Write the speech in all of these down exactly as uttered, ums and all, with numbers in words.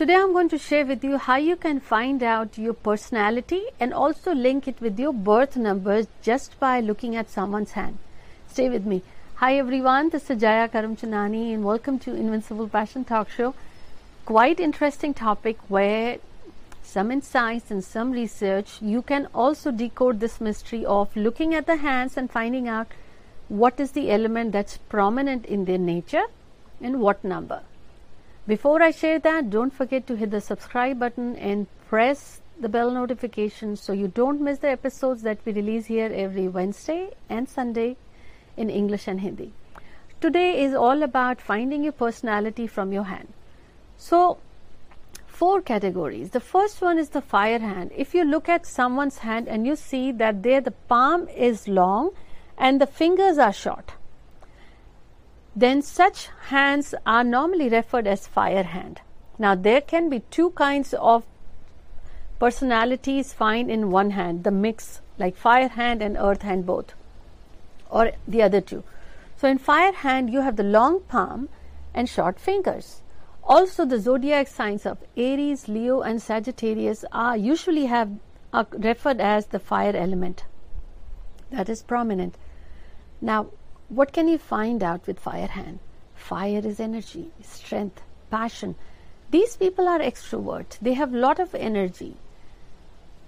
Today I'm going to share with you how you can find out your personality and also link it with your birth numbers just by looking at someone's hand. Stay with me. Hi everyone, this is Jaya Karamchanani and welcome to Invincible Passion Talk Show. Quite interesting topic where some insights and some research you can also decode this mystery of looking at the hands and finding out what is the element that's prominent in their nature and what number. Before I share that, don't forget to hit the subscribe button and press the bell notification so you don't miss the episodes that we release here every Wednesday and Sunday in English and Hindi. Today is all about finding your personality from your hand. So, four categories. The first one is the fire hand. If you look at someone's hand and you see that there the palm is long and the fingers are short, then such hands are normally referred as fire hand. Now there can be two kinds of personalities found in one hand, the mix, like fire hand and earth hand both, or the other two. So in fire hand you have the long palm and short fingers. Also the zodiac signs of Aries, Leo and Sagittarius are usually have are referred as the fire element that is prominent. Now what can you find out with fire hand? Fire is energy, strength, passion. These people are extroverts. They have lot of energy.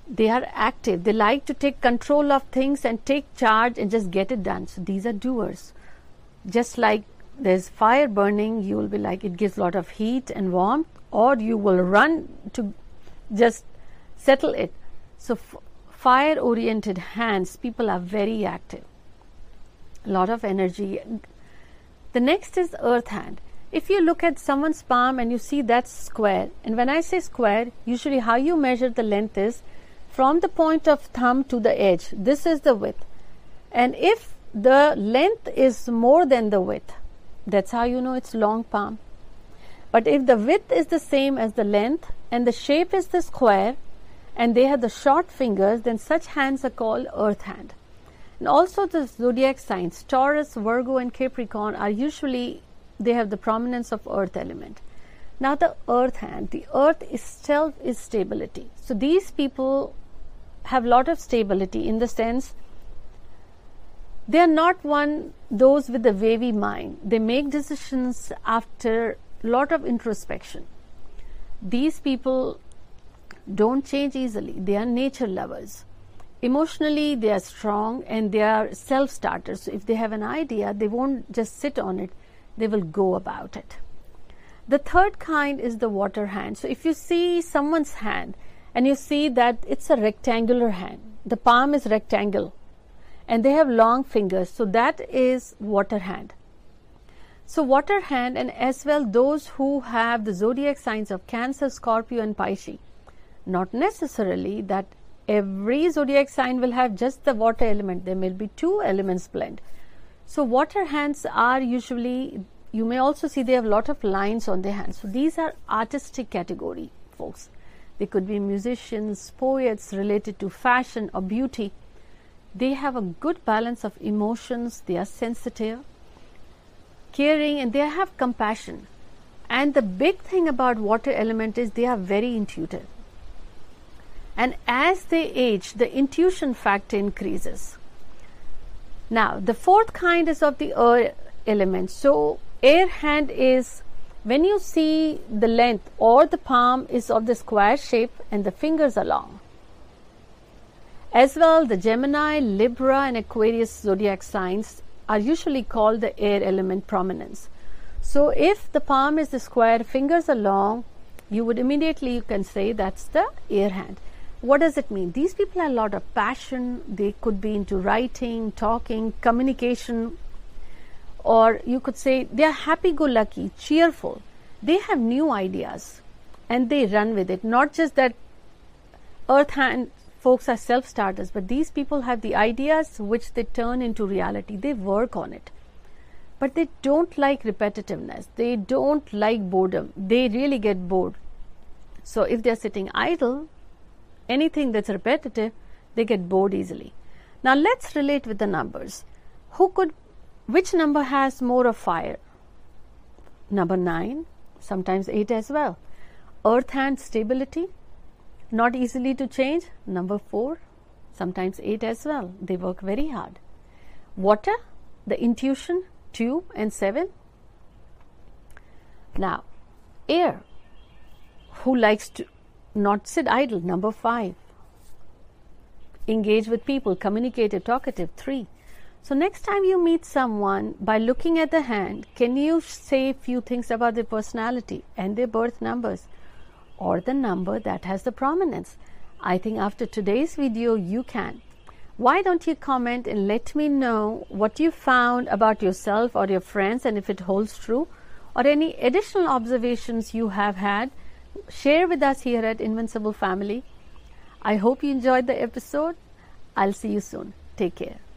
They are active. They like to take control of things and take charge and just get it done. So these are doers. Just like there's fire burning, you will be like, it gives lot of heat and warmth, or you will run to just settle it. So f- fire-oriented hands, people are very active. Lot of energy. The next is earth hand. If you look at someone's palm and you see that's square, and when I say square, usually how you measure the length is from the point of thumb to the edge. This is the width, and if the length is more than the width, that's how you know it's long palm. But if the width is the same as the length and the shape is the square and they have the short fingers, then such hands are called earth hand. And also the zodiac signs, Taurus, Virgo and Capricorn are usually, they have the prominence of earth element. Now the earth hand, the earth itself is stability. So these people have lot of stability in the sense they are not one, those with a wavy mind. They make decisions after lot of introspection. These people don't change easily. They are nature lovers. Emotionally, they are strong and they are self-starters. So if they have an idea, they won't just sit on it. They will go about it. The third kind is the water hand. So if you see someone's hand and you see that it's a rectangular hand, the palm is rectangle and they have long fingers. So that is water hand. So water hand, and as well those who have the zodiac signs of Cancer, Scorpio and Pisces. Not necessarily that every zodiac sign will have just the water element. There may be two elements blend. So water hands are usually, you may also see they have a lot of lines on their hands. So these are artistic category folks. They could be musicians, poets, related to fashion or beauty. They have a good balance of emotions. They are sensitive, caring, and they have compassion. And the big thing about water element is they are very intuitive. And as they age, the intuition factor increases. Now, the fourth kind is of the air element. So, air hand is when you see the length or the palm is of the square shape and the fingers are long. As well, the Gemini, Libra and Aquarius zodiac signs are usually called the air element prominence. So, if the palm is the square, fingers are long, you would immediately, you can say that's the air hand. What does it mean? These people have a lot of passion. They could be into writing, talking, communication, or you could say they are happy-go-lucky, cheerful. They have new ideas and they run with it. Not just that earth hand folks are self-starters, but these people have the ideas which they turn into reality. They work on it. But they don't like repetitiveness. They don't like boredom. They really get bored. So if they are sitting idle, anything that's repetitive, they get bored easily. Now let's relate with the numbers. Who could, which number has more of fire? Number nine, sometimes eight as well. earth hand stability, not easily to change. Number four, sometimes eight as well. They work very hard. Water, the intuition, two and seven. Now, air, who likes to not sit idle. Number five, engage with people, communicative, talkative, three. So next time you meet someone, by looking at the hand, can you say a few things about their personality and their birth numbers or the number that has the prominence? I think after today's video, you can. Why don't you comment and let me know what you found about yourself or your friends, and if it holds true, or any additional observations you have had, share with us here at Invincible Family. I hope you enjoyed the episode. I'll see you soon. Take care.